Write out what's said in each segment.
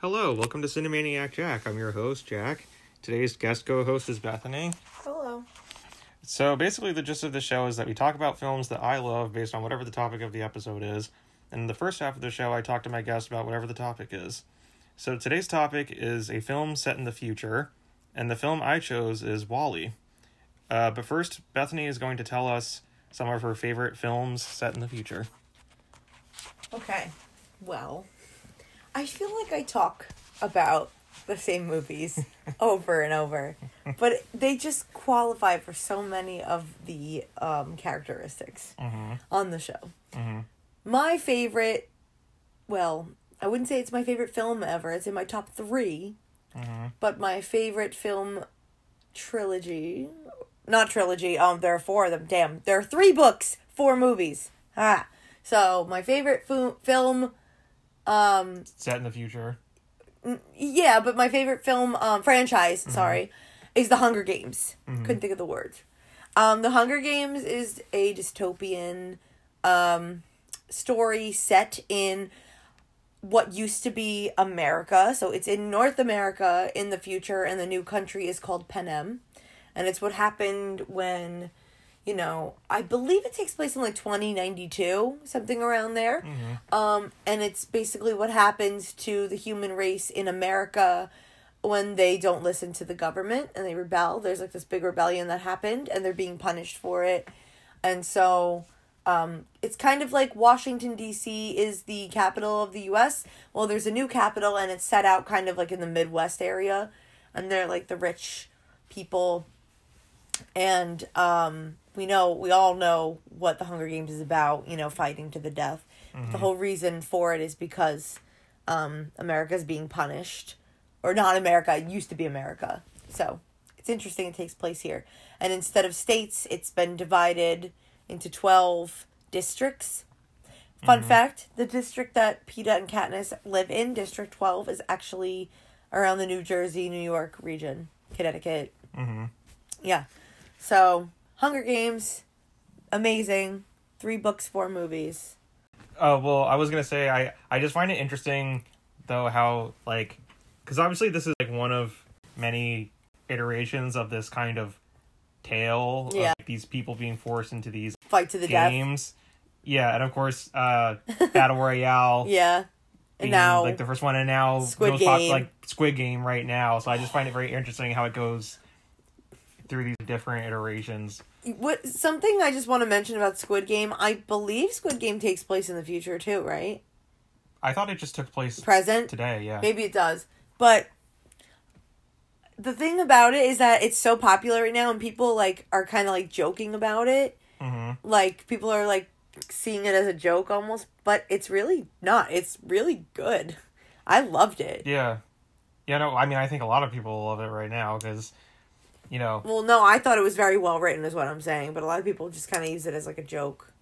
Hello, welcome to Cinemaniac Jack. I'm your host, Jack. Today's guest co-host is Bethany. Hello. So basically the gist of the show is that we talk about films that I love based on whatever the topic of the episode is. And in the first half of the show, I talk to my guest about whatever the topic is. So today's topic is a film set in the future, and the film I chose is WALL-E. But first, Bethany is going to tell us some of her favorite films set in the future. Okay, well, I feel like I talk about the same movies over and over, but they just qualify for so many of the characteristics on the show. My favorite, well, I wouldn't say it's my favorite film ever. It's in my top three, but my favorite film trilogy, not trilogy, there are four of them. Damn, there are three books, four movies. Ah, so my favorite film, set in the future. Yeah, but my favorite film franchise, sorry, is The Hunger Games. Couldn't think of the words. The Hunger Games is a dystopian story set in what used to be America. So it's in North America in the future, and the new country is called Panem. And it's what happened when, you know, I believe it takes place in like 2092, something around there. And it's basically what happens to the human race in America when they don't listen to the government and they rebel. There's like this big rebellion that happened and they're being punished for it. And so it's kind of like Washington, D.C. is the capital of the U.S. Well, there's a new capital and it's set out kind of like in the Midwest area. And they're like the rich people. And we all know what the Hunger Games is about, you know, fighting to the death. The whole reason for it is because America's being punished, or not America, it used to be America. So it's interesting it takes place here. And instead of states, it's been divided into 12 districts. Fun fact, the district that PETA and Katniss live in, District 12, is actually around the New Jersey, New York region, Connecticut. Yeah. So, Hunger Games, amazing. Three books, four movies. Well, I was going to say, I just find it interesting, though, how, like, because obviously this is, like, one of many iterations of this kind of tale of like, these people being forced into these fight to the games. Death. Yeah, and of course, Battle Royale. Being, and now, like, the first one, and now Squid Game. Like, Squid Game right now. So I just find it very interesting how it goes through these different iterations. Something I just want to mention about Squid Game, I believe Squid Game takes place in the future too, right? I thought it just took place present today, yeah. Maybe it does. But the thing about it is that it's so popular right now and people like are kind of like joking about it. Like people are like seeing it as a joke almost, but it's really not. It's really good. I loved it. Yeah. Yeah, no, I mean, I think a lot of people love it right now because, you know. Well, no, I thought it was very well written is what I'm saying, but a lot of people just kind of use it as, like, a joke,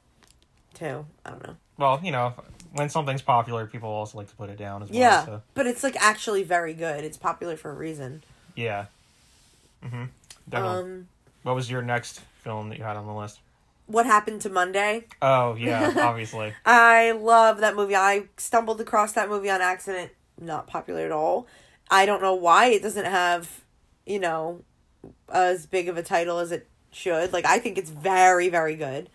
too. I don't know. Well, you know, when something's popular, people also like to put it down as well. Yeah, so. But it's, like, actually very good. It's popular for a reason. Yeah. Definitely. What was your next film that you had on the list? What Happened to Monday? Oh, yeah, obviously. I love that movie. I stumbled across that movie on accident. Not popular at all. I don't know why it doesn't have, you know, as big of a title as it should. Like, I think it's very, very good.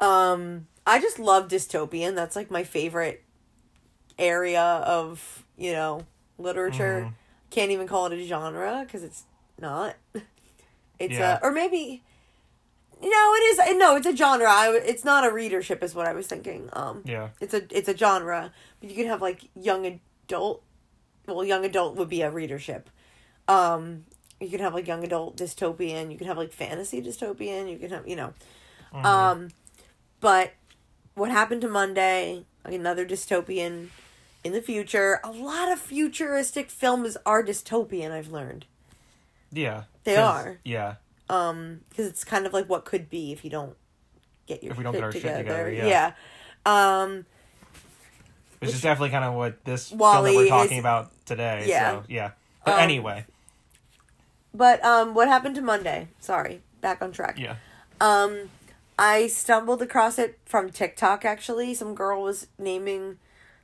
I just love dystopian. That's, like, my favorite area of, you know, literature. Can't even call it a genre, because it's not. It's a... Or maybe... No, it is... No, it's a genre. It's not a readership, is what I was thinking. It's a genre. But you can have, like, young adult... Well, young adult would be a readership. You can have, like, young adult dystopian. You can have, like, fantasy dystopian. You can have, you know. But What Happened to Monday, like another dystopian in the future. A lot of futuristic films are dystopian, I've learned. Yeah. They are. Yeah. Because it's kind of like what could be if you don't get your shit together. Yeah. Which is definitely kind of what this WALL-E film that we're talking about today. Yeah. So, yeah. But anyway... But, What Happened to Monday? Sorry, back on track. Yeah. I stumbled across it from TikTok, actually. Some girl was naming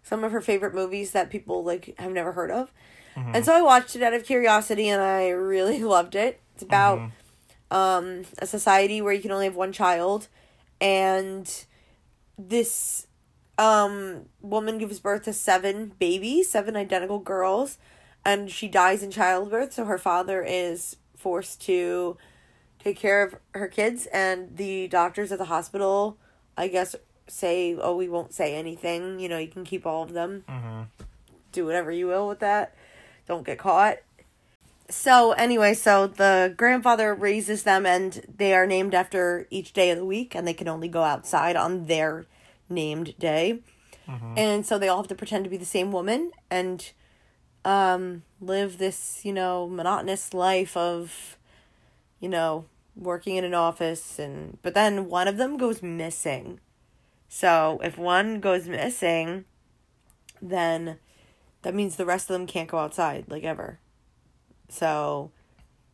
some of her favorite movies that people like have never heard of. Mm-hmm. And so I watched it out of curiosity, and I really loved it. It's about a society where you can only have one child, and this woman gives birth to seven babies, seven identical girls, and she dies in childbirth, so her father is forced to take care of her kids, and the doctors at the hospital, I guess, say, oh, we won't say anything, you know, you can keep all of them. Mm-hmm. Do whatever you will with that. Don't get caught. So anyway, so the grandfather raises them, and they are named after each day of the week, and they can only go outside on their named day. Mm-hmm. And so they all have to pretend to be the same woman and live this, you know, monotonous life of, you know, working in an office. And but then one of them goes missing. So if one goes missing, then that means the rest of them can't go outside, like, ever. So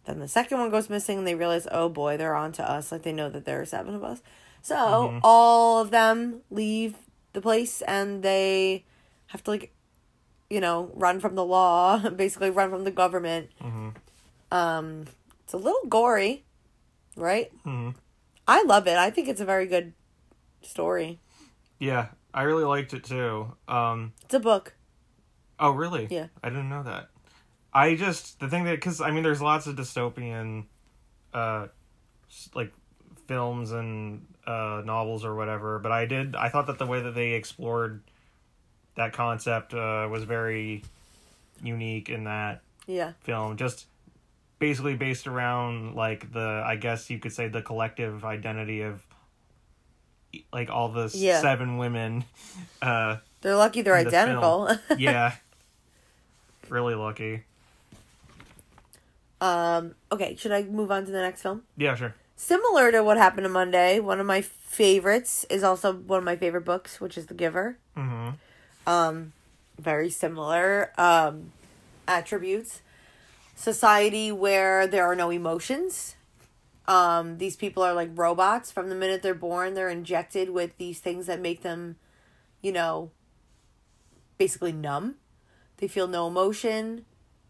then the second one goes missing, and they realize, oh boy, they're on to us. Like, they know that there are seven of us. So all of them leave the place, and they have to, like, you know, run from the law, basically run from the government. Mm-hmm. It's a little gory, right? Mm-hmm. I love it. I think it's a very good story. Yeah, I really liked it too. It's a book. Oh, really? Yeah. I didn't know that. I just, the thing that, because, I mean, there's lots of dystopian, like, films and novels or whatever, but I thought that the way that they explored that concept was very unique in that film. Just basically based around, like, the, I guess you could say, the collective identity of, like, all the seven women. They're lucky they're identical. Yeah. Really lucky. Okay, should I move on to the next film? Yeah, sure. Similar to What Happened on Monday, one of my favorites is also one of my favorite books, which is The Giver. Mm-hmm. Very similar attributes. Society where there are no emotions. These people are like robots. From the minute they're born, they're injected with these things that make them, you know, basically numb. They feel no emotion.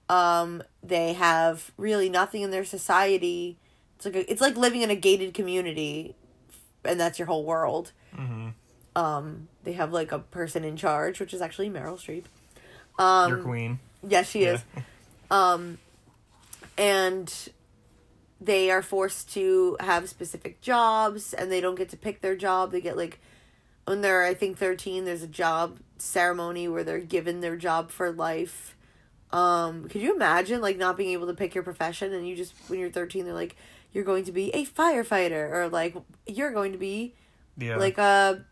They have really nothing in their society. It's like it's like living in a gated community, and that's your whole world. Mm-hmm. They have like a person in charge, which is actually Meryl Streep. Your queen. Yes, she is. And they are forced to have specific jobs, and they don't get to pick their job. They get like, when they're, I think, 13, there's a job ceremony where they're given their job for life. Could you imagine, like, not being able to pick your profession, and you just, when you're 13, they're like, you're going to be a firefighter, or, like, you're going to be, like, a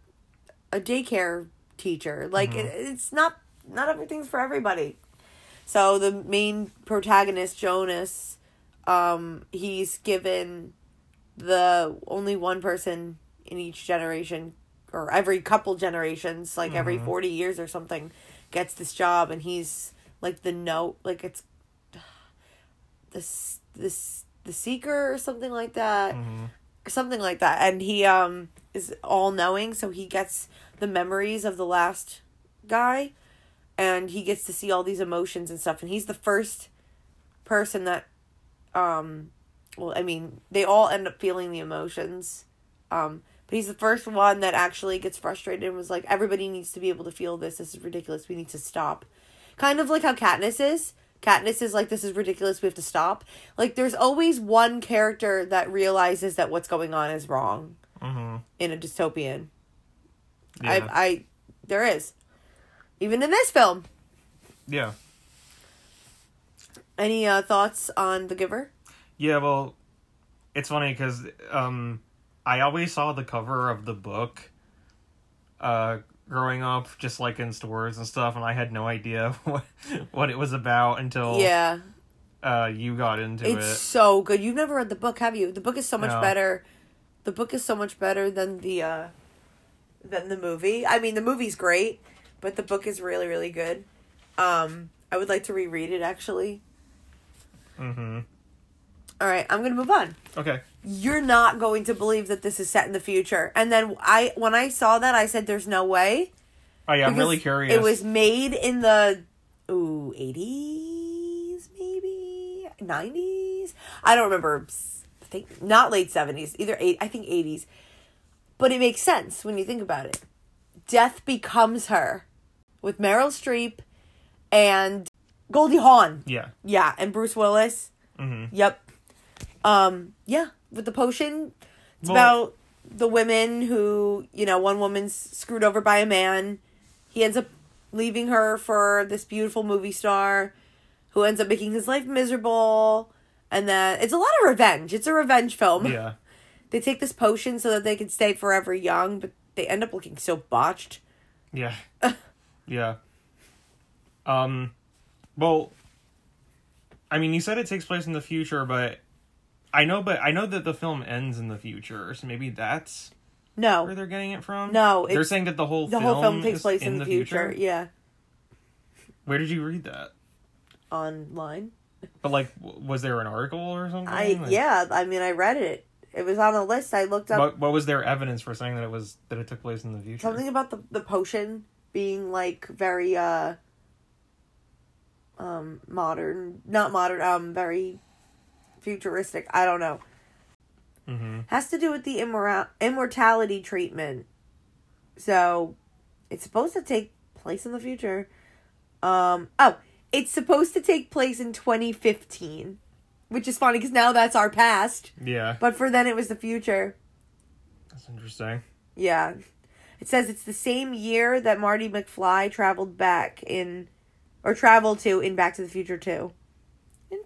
daycare teacher. Like, it's not everything's for everybody. So the main protagonist, Jonas, he's given the only one person in each generation, or every couple generations, like every 40 years or something, gets this job, and he's like it's the seeker or something like that, and he is all knowing, so he gets the memories of the last guy, and he gets to see all these emotions and stuff, and he's the first person that well, I mean, they all end up feeling the emotions, but he's the first one that actually gets frustrated and was like, everybody needs to be able to feel this. This is ridiculous. We need to stop. Kind of like how Katniss is. Katniss is like, this is ridiculous. We have to stop. Like, there's always one character that realizes that what's going on is wrong in a dystopian. Yeah. There is. Even in this film. Yeah. Any thoughts on The Giver? Yeah, well, it's funny because I always saw the cover of the book growing up, just like in stores and stuff, and I had no idea what it was about until you got into it. It's so good. You've never read the book, have you? The book is so much better. The book is so much better than the movie. I mean, the movie's great, but the book is really, really good. I would like to reread it, actually. Mm-hmm. All right, I'm going to move on. Okay. You're not going to believe that this is set in the future. And then when I saw that, I said, there's no way. Oh yeah, I'm really curious. It was made in the 80s, maybe 90s. I don't remember. I think not late 70s, either 80s. But it makes sense when you think about it. Death Becomes Her with Meryl Streep and Goldie Hawn. Yeah. Yeah, and Bruce Willis. Mm-hmm. Yep. Yeah, with the potion. It's about the women who, you know, one woman's screwed over by a man. He ends up leaving her for this beautiful movie star who ends up making his life miserable. And then it's a lot of revenge. It's a revenge film. Yeah. They take this potion so that they can stay forever young, but they end up looking so botched. Yeah. Yeah. Well, I mean, you said it takes place in the future, but I know that the film ends in the future, so maybe that's where they're getting it from. No, they're saying that the whole film takes place in the future. Yeah. Where did you read that? Online. But was there an article or something? I read it. It was on a list. I looked up. What was their evidence for saying that it took place in the future? Something about the potion being very modern, not modern, very futuristic. I don't know. Mm-hmm. Has to do with the immortality treatment. So it's supposed to take place in the future. It's supposed to take place in 2015, which is funny because now that's our past. Yeah. But for then it was the future. That's interesting. Yeah. It says it's the same year that Marty McFly traveled to Back to the Future 2.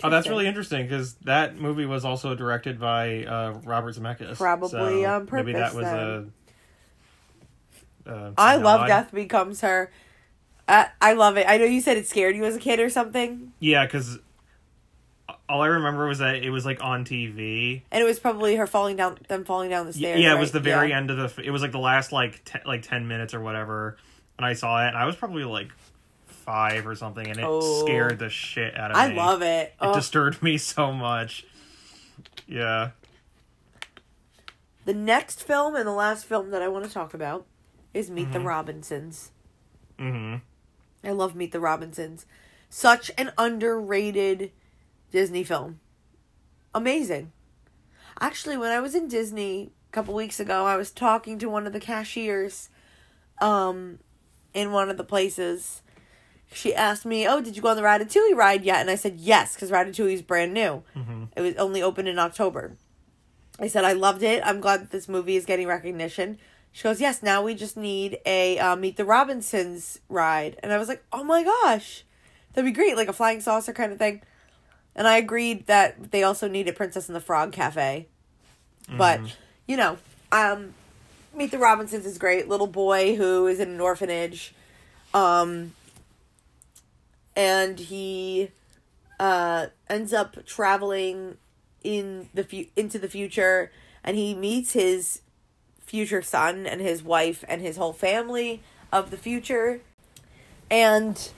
Oh, that's really interesting because that movie was also directed by Robert Zemeckis. Probably on purpose. Maybe that was then. I love Death Becomes Her. I love it. I know you said it scared you as a kid or something. Yeah, because all I remember was that it was on TV, and it was probably her falling down the stairs. Yeah, right? It was the very end of it was the last 10 minutes or whatever, and I saw it, and I was probably 5 or something, and it scared the shit out of me. I love it. It disturbed me so much. Yeah. The next film and the last film that I want to talk about is Meet the Robinsons. Mm-hmm. I love Meet the Robinsons. Such an underrated Disney film. Amazing. Actually, when I was in Disney a couple weeks ago, I was talking to one of the cashiers in one of the places. She asked me, did you go on the Ratatouille ride yet? And I said, yes, because Ratatouille is brand new. Mm-hmm. It was only open in October. I said, I loved it. I'm glad that this movie is getting recognition. She goes, yes, now we just need a Meet the Robinsons ride. And I was like, oh my gosh, that'd be great. Like a flying saucer kind of thing. And I agreed that they also needed Princess and the Frog Cafe. Mm-hmm. But, Meet the Robinsons is great. Little boy who is in an orphanage. And he ends up traveling into the future, and he meets his future son and his wife and his whole family of the future. And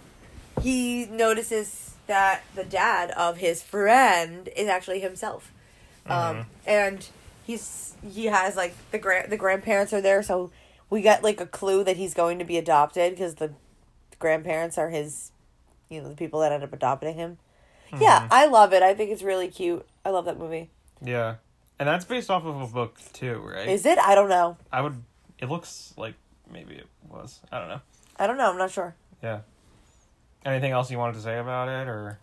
he notices that the dad of his friend is actually himself. Mm-hmm. And he has the grandparents are there, so we get a clue that he's going to be adopted because the grandparents are his. You know, the people that end up adopting him. Mm-hmm. Yeah, I love it. I think it's really cute. I love that movie. Yeah. And that's based off of a book, too, right? Is it? I don't know. It looks like maybe it was. I don't know. I'm not sure. Yeah. Anything else you wanted to say about it, or?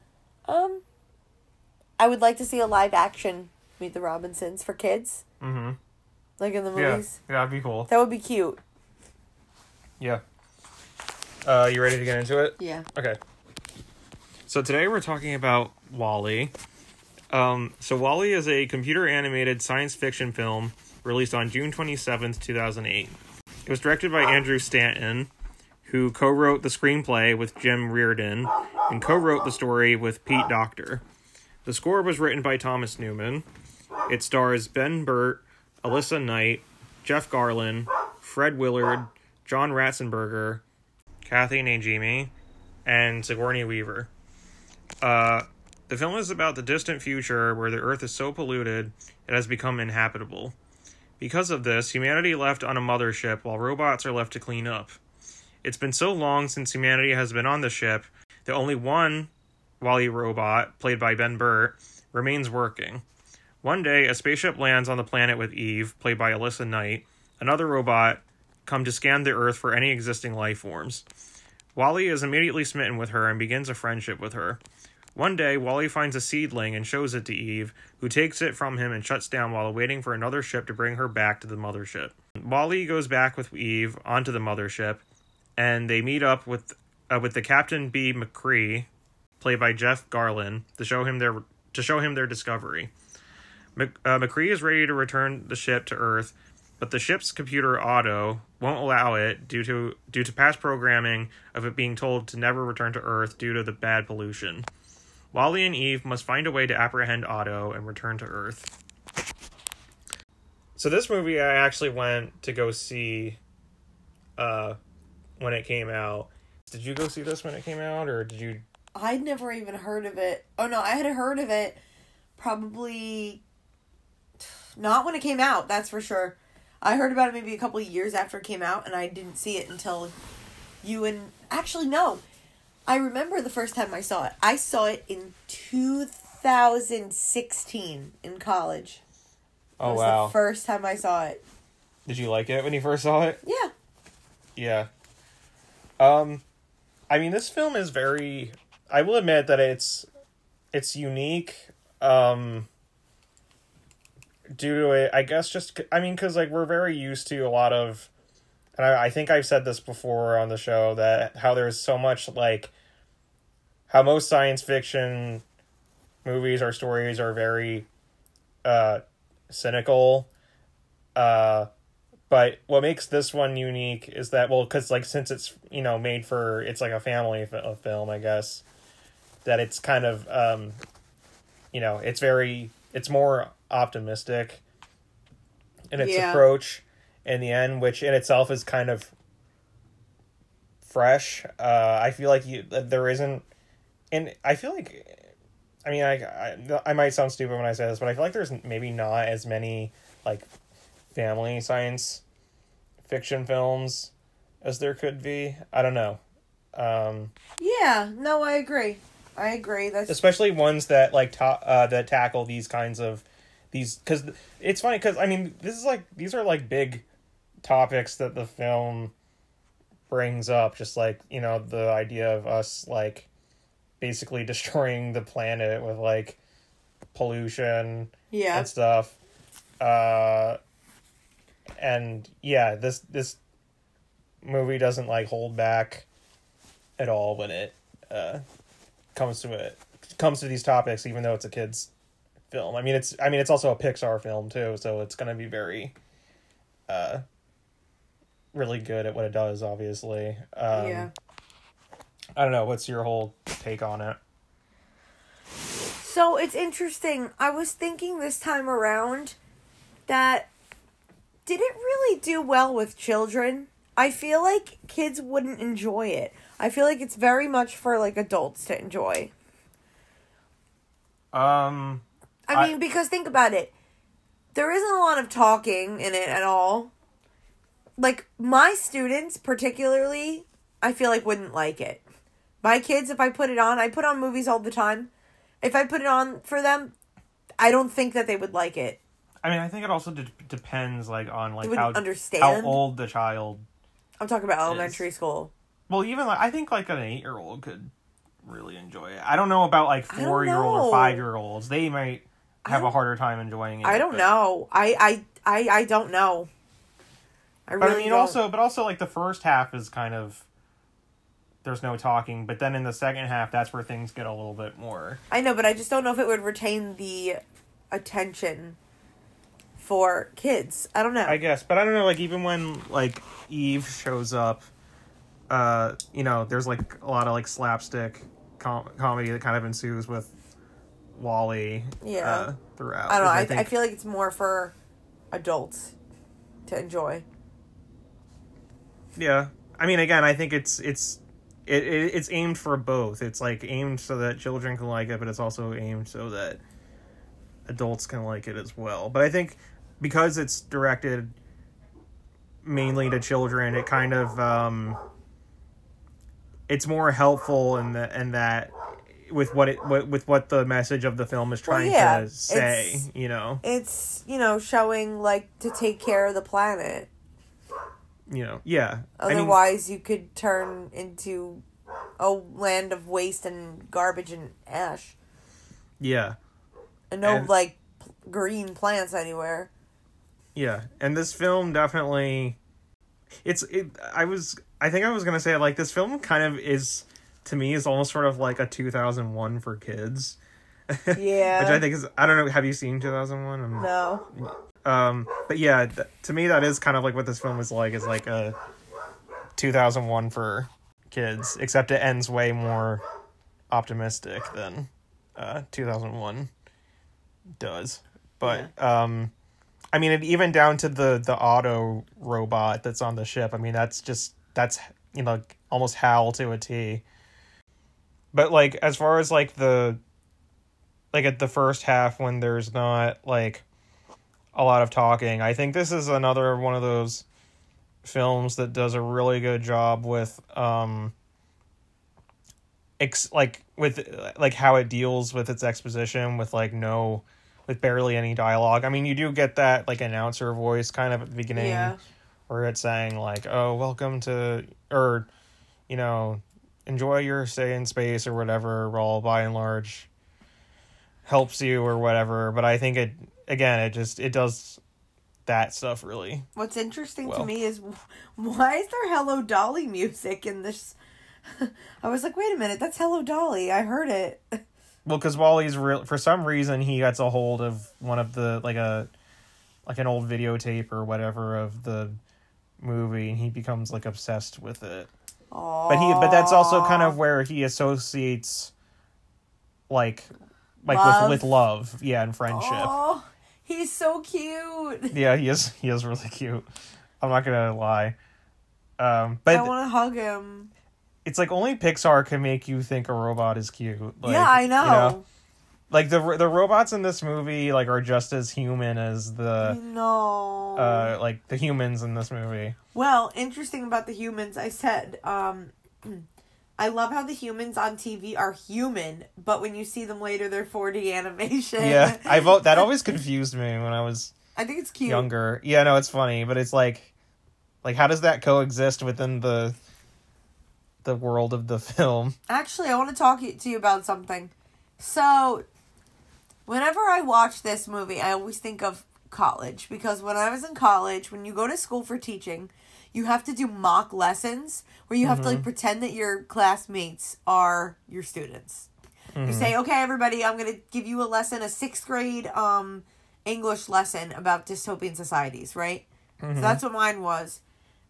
I would like to see a live action Meet the Robinsons for kids. Mm-hmm. Like in the movies. Yeah, that'd be cool. That would be cute. Yeah. You ready to get into it? Yeah. Okay. So today we're talking about WALL-E. So WALL-E is a computer-animated science fiction film released on June 27th, 2008. It was directed by Andrew Stanton, who co-wrote the screenplay with Jim Reardon and co-wrote the story with Pete Docter. The score was written by Thomas Newman. It stars Ben Burt, Alyssa Knight, Jeff Garlin, Fred Willard, John Ratzenberger, Kathy Najimy, and Sigourney Weaver. The film is about the distant future where the Earth is so polluted it has become inhabitable. Because of this, humanity left on a mothership while robots are left to clean up. It's been so long since humanity has been on the ship that only one Wall-E robot, played by Ben Burtt, remains working. One day, a spaceship lands on the planet with Eve, played by Alyssa Knight, another robot come to scan the Earth for any existing life forms. Wall-E is immediately smitten with her and begins a friendship with her. One day, Wall-E finds a seedling and shows it to Eve, who takes it from him and shuts down while waiting for another ship to bring her back to the mothership. Wall-E goes back with Eve onto the mothership, and they meet up with the Captain B. McCree, played by Jeff Garlin, to show him their discovery. McCree is ready to return the ship to Earth, but the ship's computer, Otto, won't allow it due to past programming of it being told to never return to Earth due to the bad pollution. Wall-E and Eve must find a way to apprehend Otto and return to Earth. So this movie I actually went to go see when it came out. Did you go see this when it came out, or did you... I'd never even heard of it. Oh, no, I had heard of it probably not when it came out, that's for sure. I heard about it maybe a couple of years after it came out, and I didn't see it until you and... Actually, no. I remember the first time I saw it. I saw it in 2016 in college. Oh, wow. That was the first time I saw it. Did you like it when you first saw it? Yeah. I mean, this film is very... I will admit that it's unique, due to it, I guess, just, I mean, because, like, we're very used to a lot of, and I think I've said this before on the show, that how there's so much, like, how most science fiction movies or stories are very cynical, but what makes this one unique is that, well, because, like, since it's, you know, made for, it's like a family film, I guess, that it's kind of, you know, it's very, it's more optimistic in its approach in the end, which in itself is kind of fresh. I feel like there isn't, and I feel like, I mean, I might sound stupid when I say this, but I feel like there's maybe not as many, like, family science fiction films as there could be. I don't know. Yeah, no, I agree. That's... especially ones that, like, that tackle these kinds of, these, because it's funny, because, I mean, this is, like, these are, like, big topics that the film brings up, just, like, you know, the idea of us, like, basically destroying the planet with, like, pollution and stuff, and, yeah, this movie doesn't, like, hold back at all when it, comes to these topics, even though it's a kid's film. I mean it's also a Pixar film too, so it's gonna be very really good at what it does, obviously. I don't know, what's your whole take on it? So it's interesting. I was thinking this time around that did it really do well with children? I feel like kids wouldn't enjoy it. I feel like it's very much for, like, adults to enjoy. I mean, because think about it. There isn't a lot of talking in it at all. Like, my students, particularly, I feel like wouldn't like it. My kids, if I put it on, I put on movies all the time. If I put it on for them, I don't think that they would like it. I mean, I think it also depends, like, on, like, how old the child is. I'm talking about elementary school. Well, even, like, I think, like, an 8-year-old could really enjoy it. I don't know about, like, 4-year-old or 5-year-olds. They might have a harder time enjoying it. I don't know. I don't know. I mean, don't. Also, like, the first half is kind of, there's no talking, but then in the second half, that's where things get a little bit more. I know, but I just don't know if it would retain the attention for kids. I don't know. I guess, but I don't know, like, even when, like, Eve shows up, you know, there's, like, a lot of, like, slapstick comedy that kind of ensues with Wall-E throughout. I don't know, I feel like it's more for adults to enjoy. Yeah. I mean, again, I think it's aimed for both. It's, like, aimed so that children can like it, but it's also aimed so that adults can like it as well. But I think because it's directed mainly to children, it kind of it's more helpful in the with what the message of the film is trying to say. It's showing like to take care of the planet. Otherwise, you could turn into a land of waste and garbage and ash. Yeah. And green plants anywhere. Yeah, and this film definitely, this film kind of is, to me, is almost sort of like a 2001 for kids. Yeah. Which I think is, I don't know, have you seen 2001? No. But yeah, to me that is kind of like what this film is like, is like a 2001 for kids, except it ends way more optimistic than 2001 does. But, yeah. I mean, and even down to the auto robot that's on the ship. I mean, that's almost Howl to a T. But like, as far as like at the first half when there's not like a lot of talking, I think this is another one of those films that does a really good job with how it deals with its exposition with with barely any dialogue. I mean, you do get that, announcer voice kind of at the beginning. Yeah. Where it's saying, welcome to... Or, enjoy your stay in space or whatever, Rawl, by and large, helps you or whatever. But I think it does that stuff really. What's interesting to me is, why is there Hello Dolly music in this? I was like, wait a minute, that's Hello Dolly. I heard it. Well, because Wally's for some reason he gets a hold of one of the an old videotape or whatever of the movie, and he becomes obsessed with it. Aww. But that's also kind of where he associates love. With love, yeah, and friendship. Oh, he's so cute. Yeah, he is. He is really cute. I'm not gonna lie. But I want to hug him. It's only Pixar can make you think a robot is cute. Yeah, I know. The robots in this movie are just as human as the humans in this movie. Well, interesting about the humans, I said I love how the humans on TV are human, but when you see them later, they're 4D animation. Yeah, that always confused me when I think it's cute. Younger. Yeah, no, it's funny, but it's like how does that coexist within the world of the film? Actually, I want to talk to you about something. So, whenever I watch this movie, I always think of college. Because when I was in college, when you go to school for teaching, you have to do mock lessons where you have to pretend that your classmates are your students. Mm-hmm. You say, okay, everybody, I'm going to give you a lesson, a 6th grade English lesson about dystopian societies, right? Mm-hmm. So that's what mine was.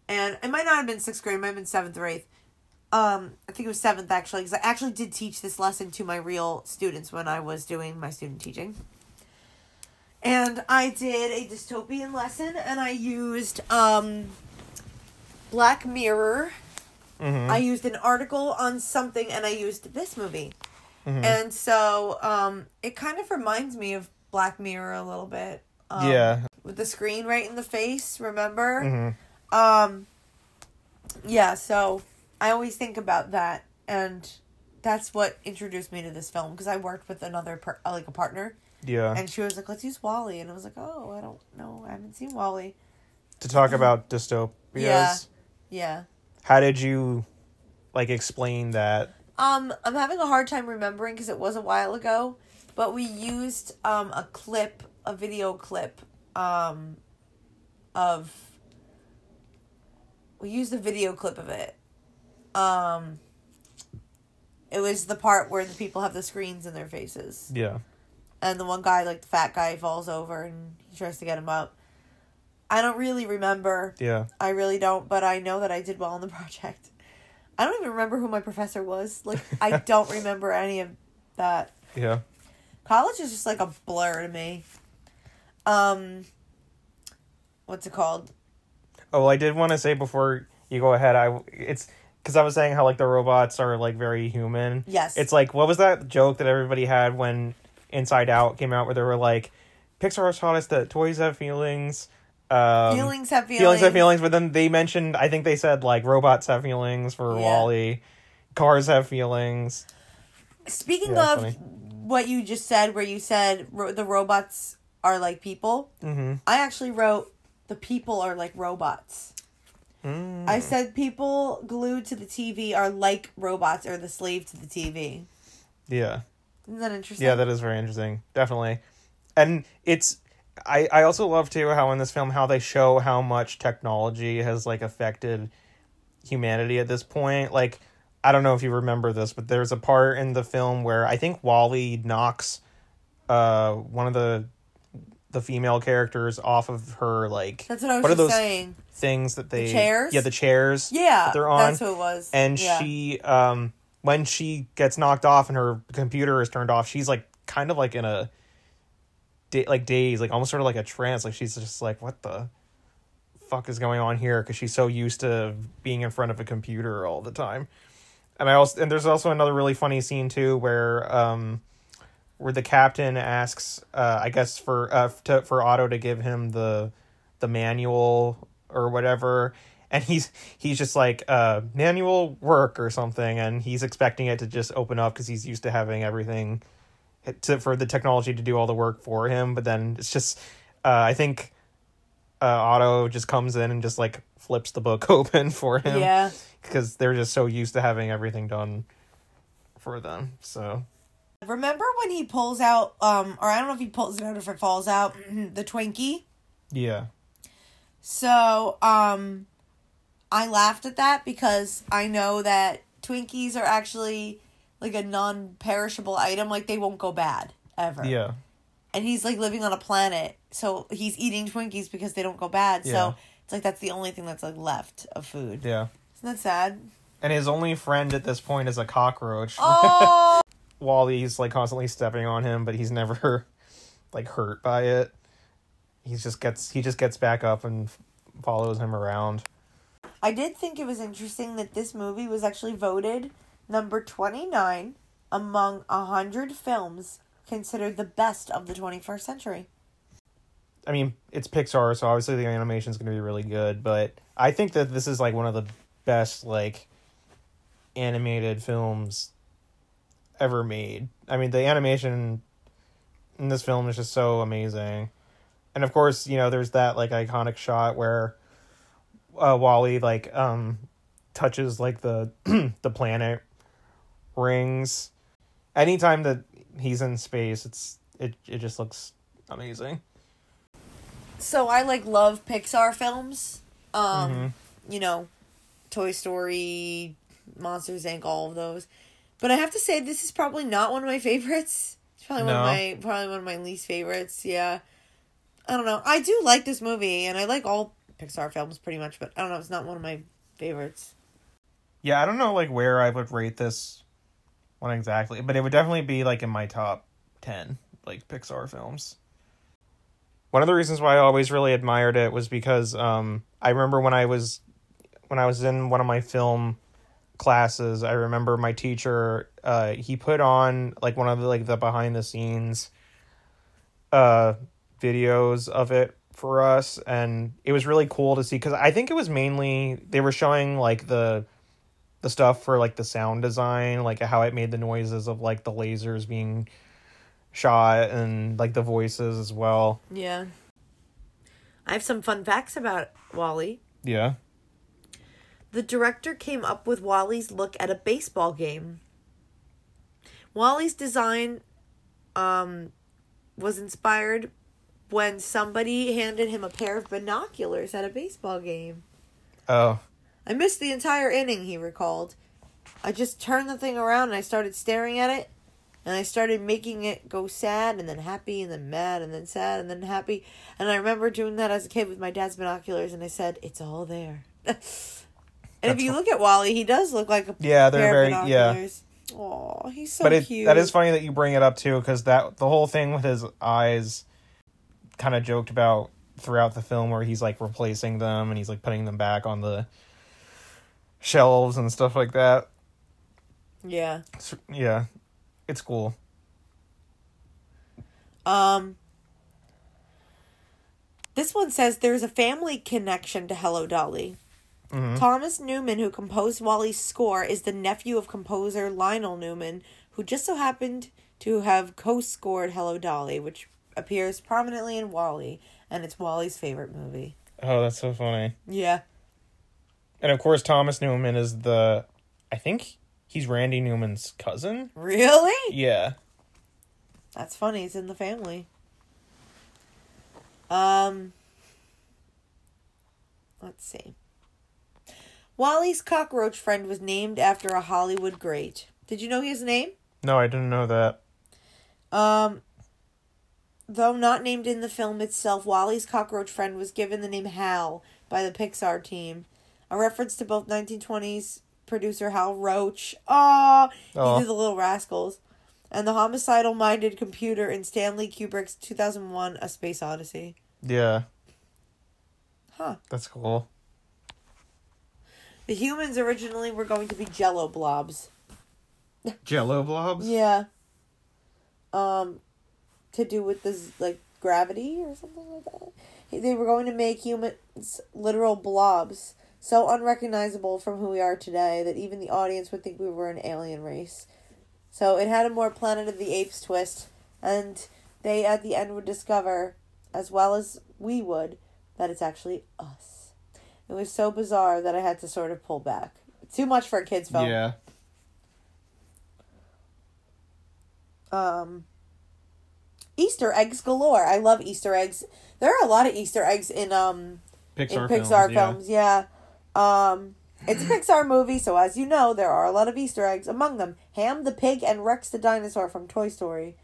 And it might not have been 6th grade, it might have been 7th or 8th. I think it was 7th, actually, because I actually did teach this lesson to my real students when I was doing my student teaching. And I did a dystopian lesson, and I used Black Mirror. Mm-hmm. I used an article on something, and I used this movie. Mm-hmm. And so it kind of reminds me of Black Mirror a little bit. With the screen right in the face, remember? Mm-hmm. Yeah, so... I always think about that, and that's what introduced me to this film, because I worked with another, a partner. Yeah. And she was like, let's use WALL-E, and I was like, oh, I don't know, I haven't seen WALL-E. To talk about dystopias? Yeah. How did you, explain that? I'm having a hard time remembering, because it was a while ago, but we used a video clip, we used a video clip of it. It was the part where the people have the screens in their faces. Yeah. And the one guy, the fat guy, falls over and he tries to get him up. I don't really remember. Yeah. I really don't, but I know that I did well on the project. I don't even remember who my professor was. I don't remember any of that. Yeah. College is just a blur to me. What's it called? Oh, I did want to say before you go ahead, because I was saying how, the robots are, very human. Yes. It's what was that joke that everybody had when Inside Out came out where they were Pixar taught us that toys have feelings. Feelings have feelings. Feelings have feelings, but then they mentioned, I think they said, robots have feelings for Wall-E. Cars have feelings. Speaking of funny. What you just said, where you said the robots are like people, mm-hmm. I actually wrote the people are like robots. Mm. I said people glued to the TV are like robots or the slave to the TV. Yeah. Isn't that interesting? Yeah, that is very interesting. Definitely. And it's... I also love, too, how in this film, how they show how much technology has, like, affected humanity at this point. Like, I don't know if you remember this, but there's a part in the film where I think Wall-E knocks one of the female characters off of her, like... That's what I was just saying. Things that they... The chairs? Yeah, the chairs. Yeah, that they're on. That's who it was. And she... when she gets knocked off and her computer is turned off, she's, like, kind of, like, in a... like days, like almost sort of like a trance, like she's just like, what the fuck is going on here, because she's so used to being in front of a computer all the time. And there's also another really funny scene too where the captain asks I guess for Otto to give him the manual or whatever, and he's just like manual work or something, and he's expecting it to just open up because he's used to having everything for the technology to do all the work for him. But then it's just I think Otto just comes in and just like flips the book open for him. Yeah, because they're just so used to having everything done for them. So remember when he pulls out or I don't know if he pulls it out or if it falls out, the Twinkie? Yeah. So I laughed at that because I know that Twinkies are actually like a non-perishable item, like they won't go bad ever. Yeah. And he's like living on a planet, so he's eating Twinkies because they don't go bad. Yeah. So it's like that's the only thing that's like left of food. Yeah. Isn't that sad? And his only friend at this point is a cockroach. Oh. Wall-E's like constantly stepping on him, but he's never like hurt by it. He just gets back up and follows him around. I did think it was interesting that this movie was actually voted number 29 among 100 films considered the best of the 21st century. I mean, it's Pixar, so obviously the animation's going to be really good, but I think that this is, like, one of the best, like, animated films ever made. I mean, the animation in this film is just so amazing. And, of course, you know, there's that, like, iconic shot where Wall-E, like, touches, like, the the planet rings. Anytime that he's in space, it just looks amazing. So I like love Pixar films. You know, Toy Story, Monsters Inc., all of those. But I have to say this is probably not one of my favorites. It's probably one of my least favorites. Yeah. I don't know. I do like this movie and I like all Pixar films pretty much, but I don't know, it's not one of my favorites. Yeah, I don't know, like, where I would rate this one exactly, but it would definitely be, like, in my top 10, like, Pixar films. One of the reasons why I always really admired it was because I remember when I was in one of my film classes, I remember my teacher, he put on, like, one of the, like, the behind-the-scenes videos of it for us, and it was really cool to see, because I think it was mainly, they were showing, like, the stuff for, like, the sound design, like, how it made the noises of, like, the lasers being shot and, like, the voices as well. Yeah. I have some fun facts about Wall-E. Yeah. The director came up with Wall-E's look at a baseball game. Wall-E's design was inspired when somebody handed him a pair of binoculars at a baseball game. Oh. I missed the entire inning, he recalled. I just turned the thing around and I started staring at it. And I started making it go sad and then happy and then mad and then sad and then happy. And I remember doing that as a kid with my dad's binoculars and I said, it's all there. And if you look at Wall-E, he does look like a pair of binoculars. Yeah. Aw, he's so cute. That is funny that you bring it up too, because the whole thing with his eyes kind of joked about throughout the film where he's like replacing them and he's like putting them back on the shelves and stuff like that. Yeah. Yeah. It's cool. This one says there's a family connection to Hello Dolly. Mm-hmm. Thomas Newman, who composed Wally's score, is the nephew of composer Lionel Newman, who just so happened to have co-scored Hello, Dolly, which appears prominently in Wall-E, and it's Wall-E's favorite movie. Oh, that's so funny. Yeah. And, of course, Thomas Newman is the... I think he's Randy Newman's cousin. Really? Yeah. That's funny. He's in the family. Let's see. Wall-E's cockroach friend was named after a Hollywood great. Did you know his name? No, I didn't know that. Though not named in the film itself, Wall-E's cockroach friend was given the name Hal by the Pixar team. A reference to both 1920s producer Hal Roach. He did The Little Rascals. And the homicidal-minded computer in Stanley Kubrick's 2001 A Space Odyssey. Yeah. Huh. That's cool. The humans originally were going to be Jell-O blobs. Jell-O blobs? Yeah. To do with this, like, gravity or something like that. They were going to make humans literal blobs, so unrecognizable from who we are today that even the audience would think we were an alien race. So it had a more Planet of the Apes twist, and they at the end would discover, as well as we would, that it's actually us. It was so bizarre that I had to sort of pull back. It's too much for a kid's film. Yeah. Easter eggs galore. I love Easter eggs. There are a lot of Easter eggs in Pixar films. Yeah. It's a Pixar movie, so as you know, there are a lot of Easter eggs. Among them, Ham the pig and Rex the dinosaur from Toy Story,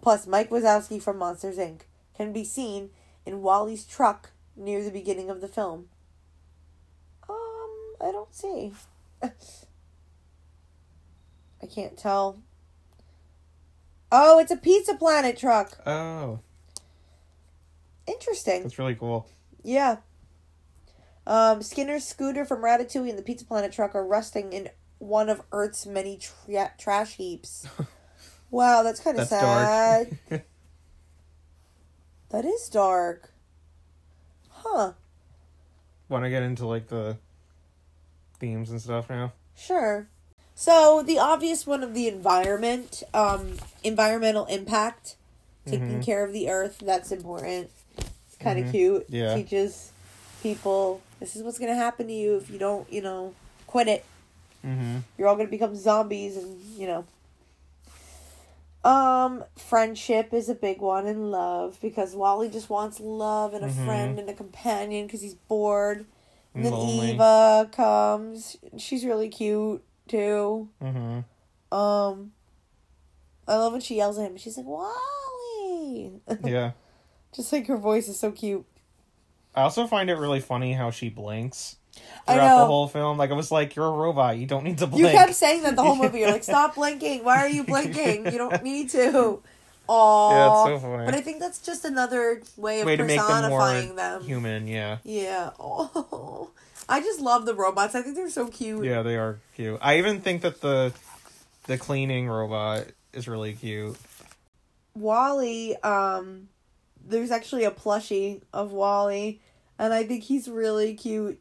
plus Mike Wazowski from Monsters, Inc. can be seen in Wall-E's truck near the beginning of the film. I don't see. I can't tell. Oh, it's a Pizza Planet truck. Oh. Interesting. That's really cool. Yeah. Skinner's scooter from Ratatouille and the Pizza Planet truck are rusting in one of Earth's many trash heaps. Wow, that's kind of sad. Dark. That is dark. Huh. Want to get into, like, the themes and stuff now? Sure. So, the obvious one of the environment, environmental impact, taking care of the earth, that's important. It's kind of cute. Yeah. Teaches people, this is what's going to happen to you if you don't, quit it. Mm-hmm. You're all going to become zombies and, friendship is a big one, and love, because Wall-E just wants love and a friend and a companion because he's bored. And then lonely. Eva comes. She's really cute. Too. I love when she yells at him. She's like, Wall-E! Yeah. Just like her voice is so cute. I also find it really funny how she blinks throughout the whole film. Like, I was like, you're a robot. You don't need to blink. You kept saying that the whole movie. You're like, stop blinking. Why are you blinking? You don't need to. Aww. Yeah, it's so funny. But I think that's just another way of personifying to make them more human, yeah. Yeah. Oh. I just love the robots. I think they're so cute. Yeah, they are cute. I even think that the cleaning robot is really cute. Wall-E, there's actually a plushie of Wall-E, and I think he's really cute.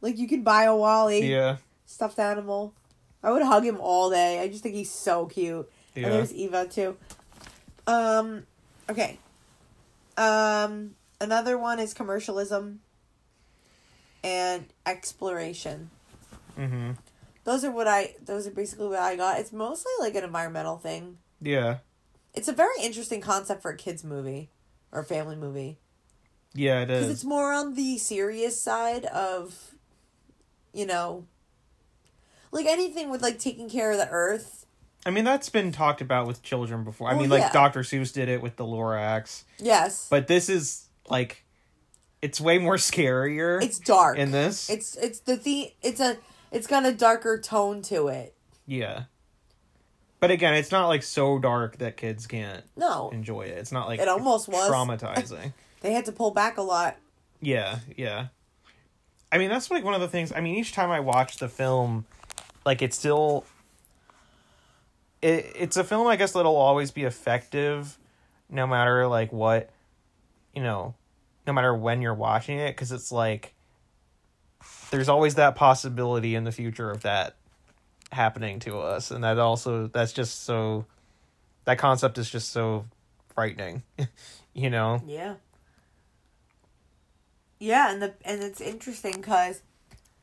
Like, you could buy a Wall-E stuffed animal. I would hug him all day. I just think he's so cute. Yeah. And there's Eva, too. Okay. Another one is commercialism and exploration. Those are basically what I got. It's mostly like an environmental thing. Yeah. It's a very interesting concept for a kid's movie or family movie. Yeah, it is. Because it's more on the serious side of, like anything with like taking care of the earth. I mean, that's been talked about with children before. Like Dr. Seuss did it with the Lorax. Yes. But this is like... It's way more scarier. It's dark in this. It's got a darker tone to it. Yeah, but again, it's not like so dark that kids can't enjoy it. It's not like it almost was traumatizing. They had to pull back a lot. Yeah. I mean, that's like one of the things. I mean, each time I watch the film, like it's still. It's a film, I guess, that'll always be effective, no matter like what, no matter when you're watching it, because it's like there's always that possibility in the future of that happening to us, and that also, that's just so, that concept is just so frightening, you know? Yeah. Yeah, and it's interesting because,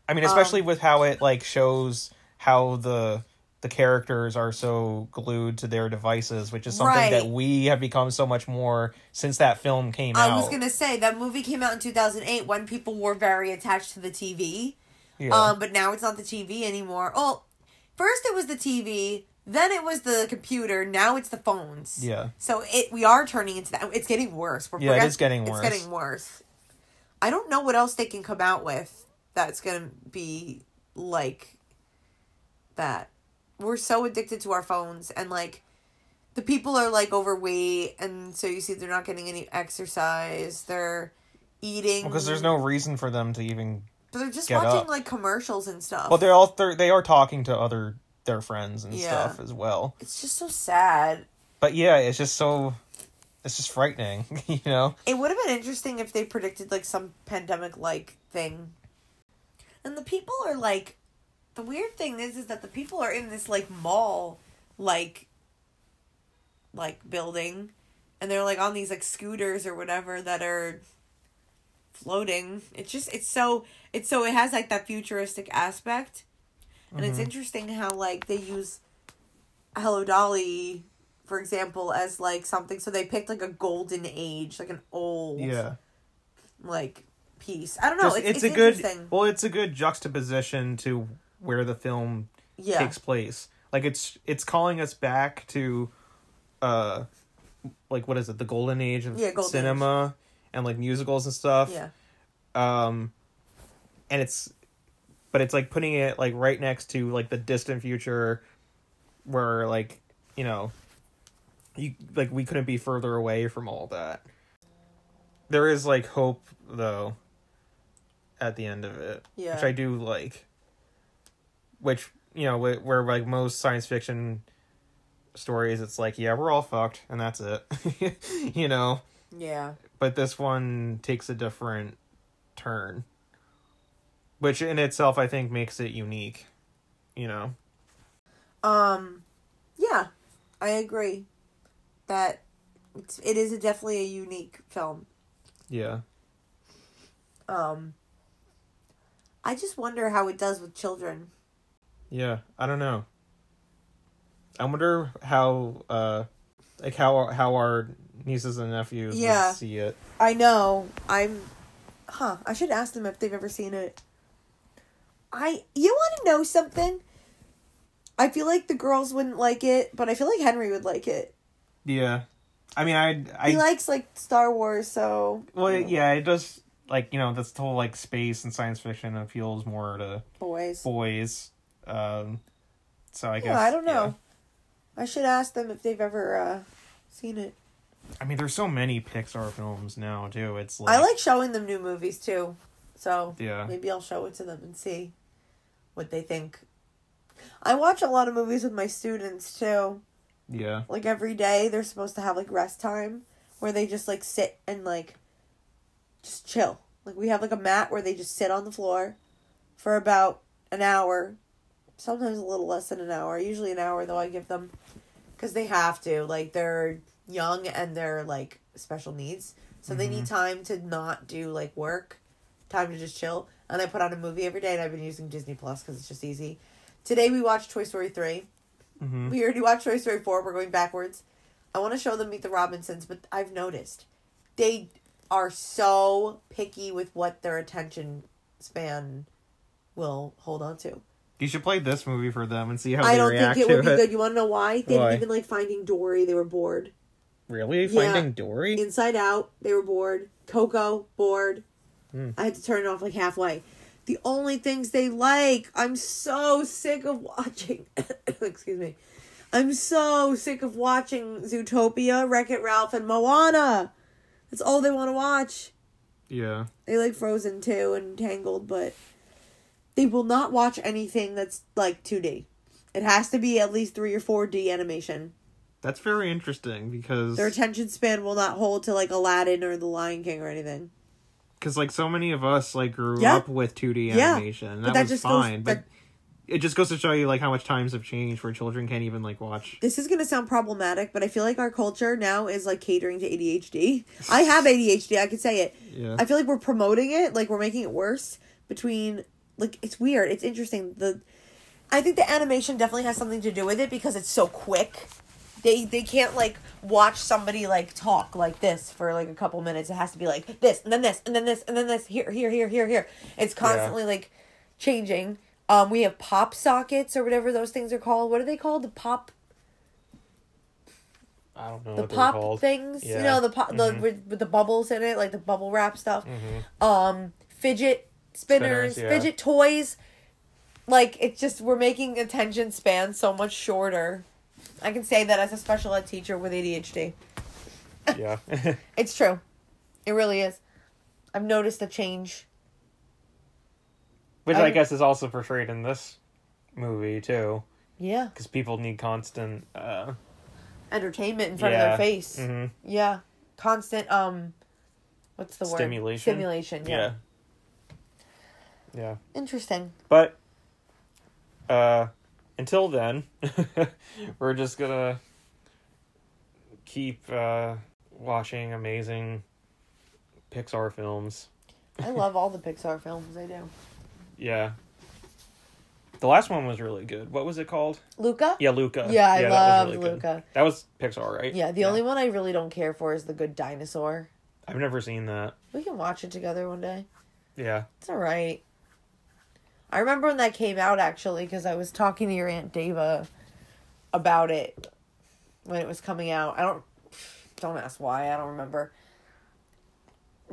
I mean, especially with how it, like, shows how the characters are so glued to their devices, which is something that we have become so much more since that film came out. I was going to say, that movie came out in 2008 when people were very attached to the TV. Yeah. But now it's not the TV anymore. Oh, first it was the TV, then it was the computer, now it's the phones. Yeah. So we are turning into that. It's getting worse. It is getting worse. It's getting worse. I don't know what else they can come out with that's going to be like that. We're so addicted to our phones, and, like, the people are, like, overweight, and so you see they're not getting any exercise, they're eating... Because there's no reason for them to even But they're just watching, up. Like, commercials and stuff. Well, they are talking to their friends and stuff as well. It's just so sad. But, yeah, it's just so... It's just frightening, you know? It would have been interesting if they predicted, like, some pandemic-like thing. And the people are, like... The weird thing is that the people are in this, like, mall, like, building, and they're, like, on these, like, scooters or whatever that are floating. It's just, it has, like, that futuristic aspect, and it's interesting how, like, they use Hello Dolly, for example, as, like, something, so they picked, like, a golden age, like, an old, like, piece. I don't know, it's interesting. Well, it's a good juxtaposition to... where the film takes place. Like, it's calling us back to, like, what is it? The golden age of cinema and, like, musicals and stuff. Yeah. And it's, like, putting it, like, right next to, like, the distant future where, like, you know, we couldn't be further away from all that. There is, like, hope, though, at the end of it. Yeah. Which I do like. Which, you know, where, like, most science fiction stories, it's like, yeah, we're all fucked, and that's it. You know? Yeah. But this one takes a different turn. Which, in itself, I think makes it unique. You know? Yeah. I agree. That it is definitely a unique film. Yeah. I just wonder how it does with children. Yeah, I don't know. I wonder how, like, how our nieces and nephews would see it. I know. I should ask them if they've ever seen it. You want to know something? I feel like the girls wouldn't like it, but I feel like Henry would like it. Yeah. I mean, he likes, like, Star Wars, so... Well, yeah, it does, like, you know, this whole, like, space and science fiction appeals more to... Boys. So I guess... Yeah, I don't know. Yeah. I should ask them if they've ever seen it. I mean, there's so many Pixar films now, too. It's like... I like showing them new movies, too. So maybe I'll show it to them and see what they think. I watch a lot of movies with my students, too. Yeah. Like, every day, they're supposed to have, like, rest time where they just, like, sit and, like, just chill. Like, we have, like, a mat where they just sit on the floor for about an hour... Sometimes a little less than an hour. Usually an hour, though, I give them. Because they have to. Like, they're young and they're, like, special needs. So they need time to not do, like, work. Time to just chill. And I put on a movie every day, and I've been using Disney Plus because it's just easy. Today we watched Toy Story 3. Mm-hmm. We already watched Toy Story 4. We're going backwards. I want to show them Meet the Robinsons, but I've noticed they are so picky with what their attention span will hold on to. You should play this movie for them and see how they react to it. I don't think it would be good. You want to know why? They didn't even like Finding Dory. They were bored. Really? Finding Dory? Inside Out, they were bored. Coco, bored. I had to turn it off like halfway. The only things they like. I'm so sick of watching... Excuse me. I'm so sick of watching Zootopia, Wreck-It Ralph, and Moana. That's all they want to watch. Yeah. They like Frozen too and Tangled, but... They will not watch anything that's, like, 2D. It has to be at least 3 or 4D animation. That's very interesting, because... Their attention span will not hold to, like, Aladdin or The Lion King or anything. because like so many of us like grew up with 2D animation. And that was fine, but it just goes to show you like how much times have changed where children can't even like watch. This is gonna sound problematic, but I feel like our culture now is like catering to ADHD. I have ADHD. I can say it. Yeah. I feel like we're promoting it, like we're making it worse. Between like it's weird. It's interesting. I think the animation definitely has something to do with it because it's so quick. They can't like watch somebody like talk like this for like a couple minutes. It has to be like this and then this and then this and then this here. It's constantly like changing. We have pop sockets or whatever those things are called. What are they called? The pop. I don't know. The pop called. Things, yeah. You know, the pop with the bubbles in it, like the bubble wrap stuff. Mm-hmm. Fidget spinners, fidget toys. Like it's just we're making attention span so much shorter. I can say that as a special ed teacher with ADHD. Yeah. It's true. It really is. I've noticed a change. Which I guess is also portrayed in this movie, too. Yeah. Because people need constant... entertainment in front of their face. Mm-hmm. Yeah. Constant, what's the word? Stimulation, yeah. Interesting. But, until then, we're just gonna keep watching amazing Pixar films. I love all the Pixar films, I do. Yeah. The last one was really good. What was it called? Luca? Yeah, Luca. Yeah, I loved really Luca. Good. That was Pixar, right? Yeah, the only one I really don't care for is The Good Dinosaur. I've never seen that. We can watch it together one day. Yeah. It's all right. I remember when that came out, actually, because I was talking to your Aunt Dava about it when it was coming out. I don't ask why. I don't remember.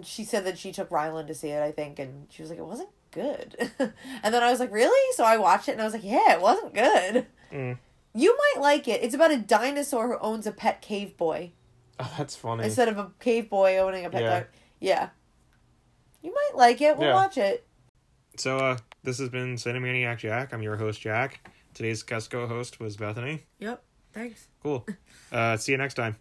She said that she took Rylan to see it, I think, and she was like, it wasn't good. And then I was like, really? So I watched it and I was like, yeah, it wasn't good. You might like it. It's about a dinosaur who owns a pet cave boy. Oh, that's funny. Instead of a cave boy owning a pet dog. Yeah. You might like it. We'll watch it. So this has been Cinemaniac Jack. I'm your host, Jack. Today's guest co-host was Bethany. Yep. Thanks. Cool. See you next time.